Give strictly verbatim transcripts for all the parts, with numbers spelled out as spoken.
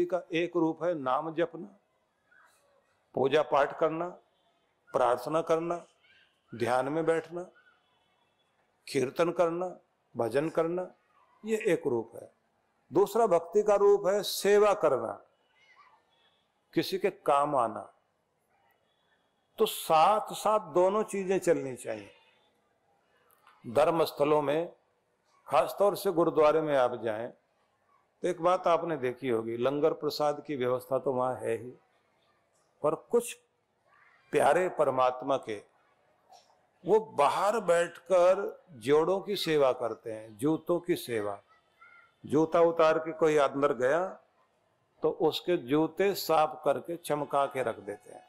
भक्ति का एक रूप है नाम जपना, पूजा पाठ करना, प्रार्थना करना, ध्यान में बैठना, कीर्तन करना, भजन करना, ये एक रूप है। दूसरा भक्ति का रूप है सेवा करना, किसी के काम आना। तो साथ साथ दोनों चीजें चलनी चाहिए। धर्म स्थलों में खासतौर से गुरुद्वारे में आप जाएं तो एक बात आपने देखी होगी, लंगर प्रसाद की व्यवस्था तो वहां है ही, पर कुछ प्यारे परमात्मा के वो बाहर बैठकर जोड़ों की सेवा करते हैं, जूतों की सेवा। जूता उतार के कोई अंदर गया तो उसके जूते साफ करके चमका के रख देते हैं।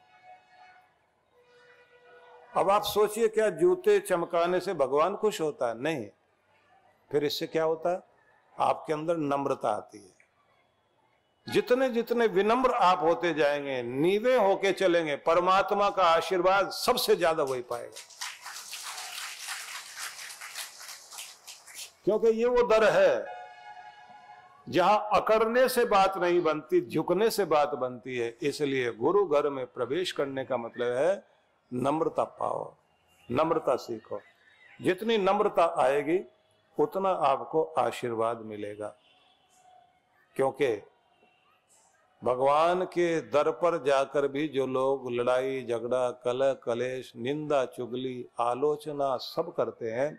अब आप सोचिए, क्या जूते चमकाने से भगवान खुश होता है? नहीं। फिर इससे क्या होता है? आपके अंदर नम्रता आती है। जितने जितने विनम्र आप होते जाएंगे, नीवे होके चलेंगे, परमात्मा का आशीर्वाद सबसे ज्यादा वही पाएगा। क्योंकि ये वो दर है जहां अकड़ने से बात नहीं बनती, झुकने से बात बनती है। इसलिए गुरु घर में प्रवेश करने का मतलब है नम्रता पाओ, नम्रता सीखो। जितनी नम्रता आएगी उतना आपको आशीर्वाद मिलेगा, क्योंकि भगवान के दर पर जाकर भी जो लोग लड़ाई झगड़ा, कलह कलेश, निंदा चुगली, आलोचना सब करते हैं,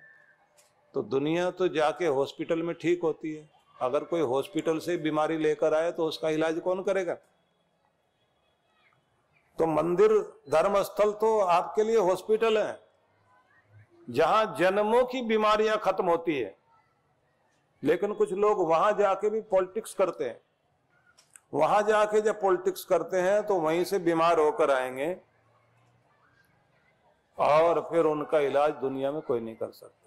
तो दुनिया तो जाके हॉस्पिटल में ठीक होती है। अगर कोई हॉस्पिटल से बीमारी लेकर आए तो उसका इलाज कौन करेगा? तो मंदिर, धर्मस्थल तो आपके लिए हॉस्पिटल है, जहां जन्मों की बीमारियां खत्म होती है। लेकिन कुछ लोग वहां जाके भी पॉलिटिक्स करते हैं। वहां जाके जब पॉलिटिक्स करते हैं तो वहीं से बीमार होकर आएंगे और फिर उनका इलाज दुनिया में कोई नहीं कर सकता।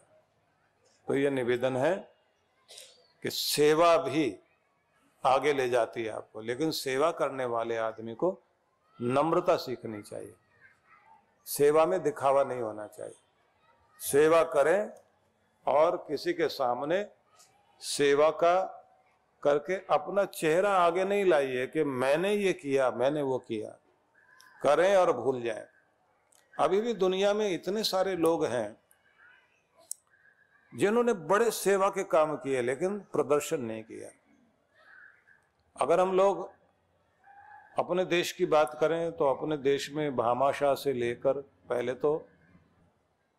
तो यह निवेदन है कि सेवा भी आगे ले जाती है आपको, लेकिन सेवा करने वाले आदमी को नम्रता सीखनी चाहिए। सेवा में दिखावा नहीं होना चाहिए। सेवा करें और किसी के सामने सेवा का करके अपना चेहरा आगे नहीं लाइए कि मैंने ये किया, मैंने वो किया। करें और भूल जाएं। अभी भी दुनिया में इतने सारे लोग हैं जिन्होंने बड़े सेवा के काम किए लेकिन प्रदर्शन नहीं किया। अगर हम लोग अपने देश की बात करें तो अपने देश में भामाशाह से लेकर पहले तो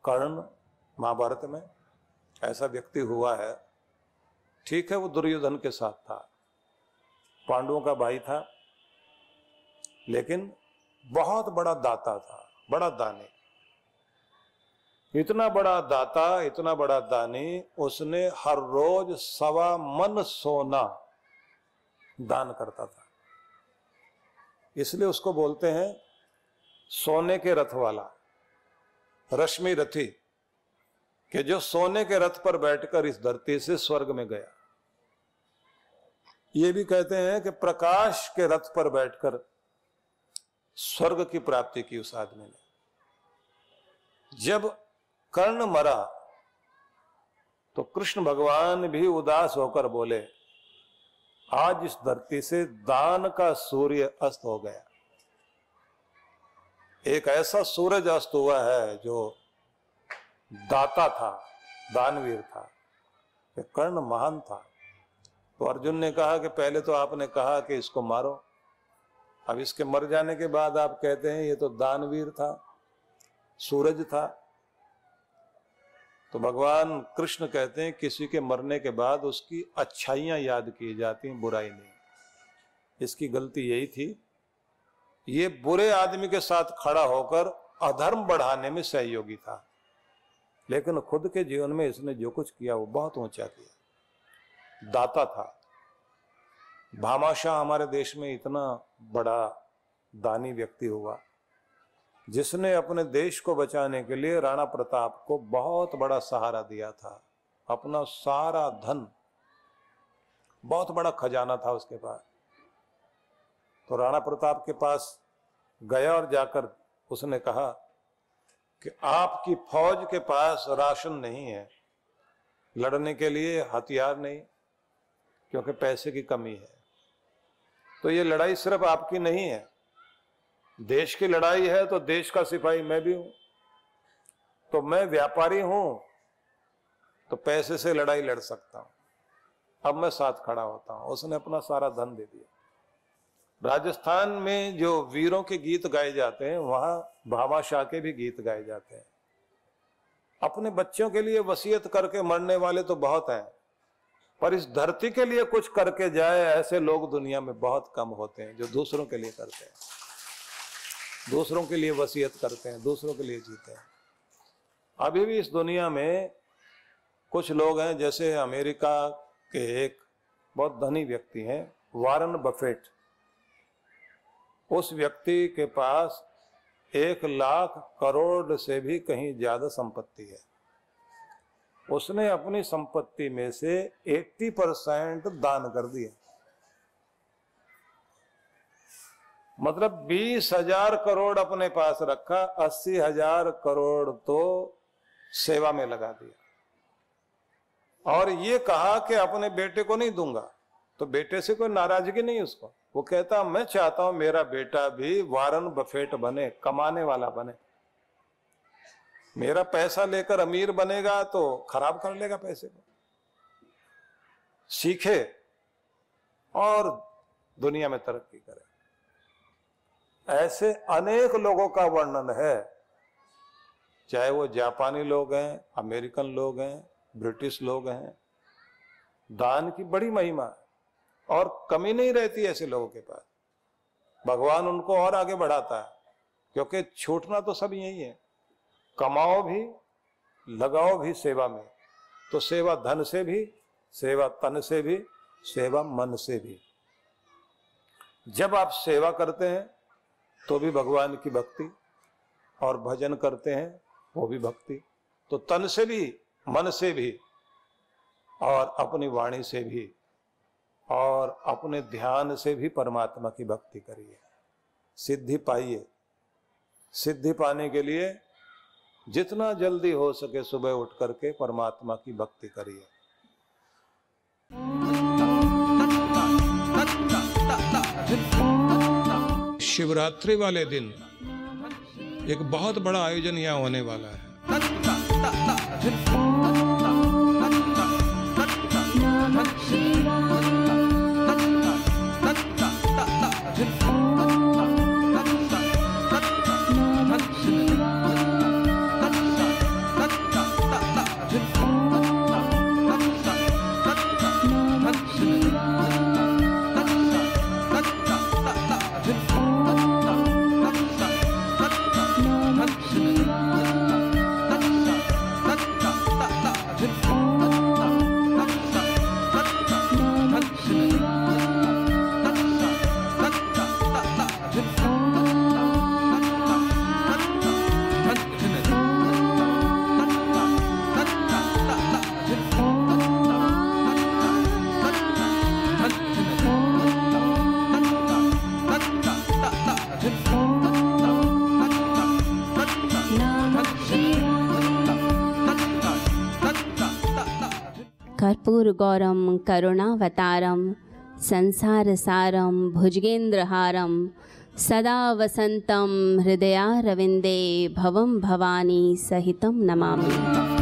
कर्ण, महाभारत में ऐसा व्यक्ति हुआ है। ठीक है, वो दुर्योधन के साथ था, पांडवों का भाई था, लेकिन बहुत बड़ा दाता था, बड़ा दानी। इतना बड़ा दाता, इतना बड़ा दानी, उसने हर रोज सवा मन सोना दान करता था। इसलिए उसको बोलते हैं सोने के रथ वाला, रश्मि रथी, कि जो सोने के रथ पर बैठकर इस धरती से स्वर्ग में गया। ये भी कहते हैं कि प्रकाश के रथ पर बैठकर स्वर्ग की प्राप्ति की उस आदमी ने। जब कर्ण मरा तो कृष्ण भगवान भी उदास होकर बोले, आज इस धरती से दान का सूर्य अस्त हो गया। एक ऐसा सूरज अस्त हुआ है जो दाता था, दानवीर था। कर्ण महान था। तो अर्जुन ने कहा कि पहले तो आपने कहा कि इसको मारो, अब इसके मर जाने के बाद आप कहते हैं ये तो दानवीर था, सूरज था। तो भगवान कृष्ण कहते हैं किसी के मरने के बाद उसकी अच्छाइयां याद की जाती हैं, बुराई नहीं। इसकी गलती यही थी, ये बुरे आदमी के साथ खड़ा होकर अधर्म बढ़ाने में सहयोगी था, लेकिन खुद के जीवन में इसने जो कुछ किया वो बहुत ऊंचा किया। दाता था। भामाशाह हमारे देश में इतना बड़ा दानी व्यक्ति हुआ जिसने अपने देश को बचाने के लिए राणा प्रताप को बहुत बड़ा सहारा दिया था। अपना सारा धन, बहुत बड़ा खजाना था उसके पास। तो राणा प्रताप के पास गया और जाकर उसने कहा कि आपकी फौज के पास राशन नहीं है, लड़ने के लिए हथियार नहीं, क्योंकि पैसे की कमी है। तो ये लड़ाई सिर्फ आपकी नहीं है, देश की लड़ाई है। तो देश का सिपाही मैं भी हूं, तो मैं व्यापारी हूं, तो पैसे से लड़ाई लड़ सकता हूं। अब मैं साथ खड़ा होता हूं। उसने अपना सारा धन दे दिया। राजस्थान में जो वीरों के गीत गाए जाते हैं, वहां भामाशाह के भी गीत गाए जाते हैं। अपने बच्चों के लिए वसीयत करके मरने वाले तो बहुत हैं, पर इस धरती के लिए कुछ करके जाए ऐसे लोग दुनिया में बहुत कम होते हैं, जो दूसरों के लिए करते हैं, दूसरों के लिए वसीयत करते हैं, दूसरों के लिए जीते हैं। अभी भी इस दुनिया में कुछ लोग हैं, जैसे अमेरिका के एक बहुत धनी व्यक्ति हैं वारन बफेट। उस व्यक्ति के पास एक लाख करोड़ से भी कहीं ज्यादा संपत्ति है। उसने अपनी संपत्ति में से अस्सी परसेंट दान कर दिया। मतलब बीस हजार करोड़ अपने पास रखा, अस्सी हजार करोड़ तो सेवा में लगा दिया। और ये कहा कि अपने बेटे को नहीं दूंगा, तो बेटे से कोई नाराजगी नहीं उसको। वो कहता मैं चाहता हूं मेरा बेटा भी वारन बफेट बने, कमाने वाला बने। मेरा पैसा लेकर अमीर बनेगा तो खराब कर लेगा पैसे को। सीखे और दुनिया में तरक्की करे। ऐसे अनेक लोगों का वर्णन है, चाहे वो जापानी लोग हैं, अमेरिकन लोग हैं, ब्रिटिश लोग हैं। दान की बड़ी महिमा है और कमी नहीं रहती ऐसे लोगों के पास। भगवान उनको और आगे बढ़ाता है, क्योंकि छूटना तो सब यही है। कमाओ भी, लगाओ भी सेवा में। तो सेवा धन से भी, सेवा तन से भी, सेवा मन से भी। जब आप सेवा करते हैं तो भी भगवान की भक्ति, और भजन करते हैं वो भी भक्ति। तो तन से भी, मन से भी, और अपनी वाणी से भी, और अपने ध्यान से भी परमात्मा की भक्ति करिए, सिद्धि पाइए। सिद्धि पाने के लिए जितना जल्दी हो सके सुबह उठ करके परमात्मा की भक्ति करिए। शिवरात्रि वाले दिन एक बहुत बड़ा आयोजन यहाँ होने वाला है। कर्पूरगौरम करुणावतारम संसारसारम भुजगेन्द्रहारम सदा वसंतम हृदयारविंदे भवं भवानी सहितं नमामि।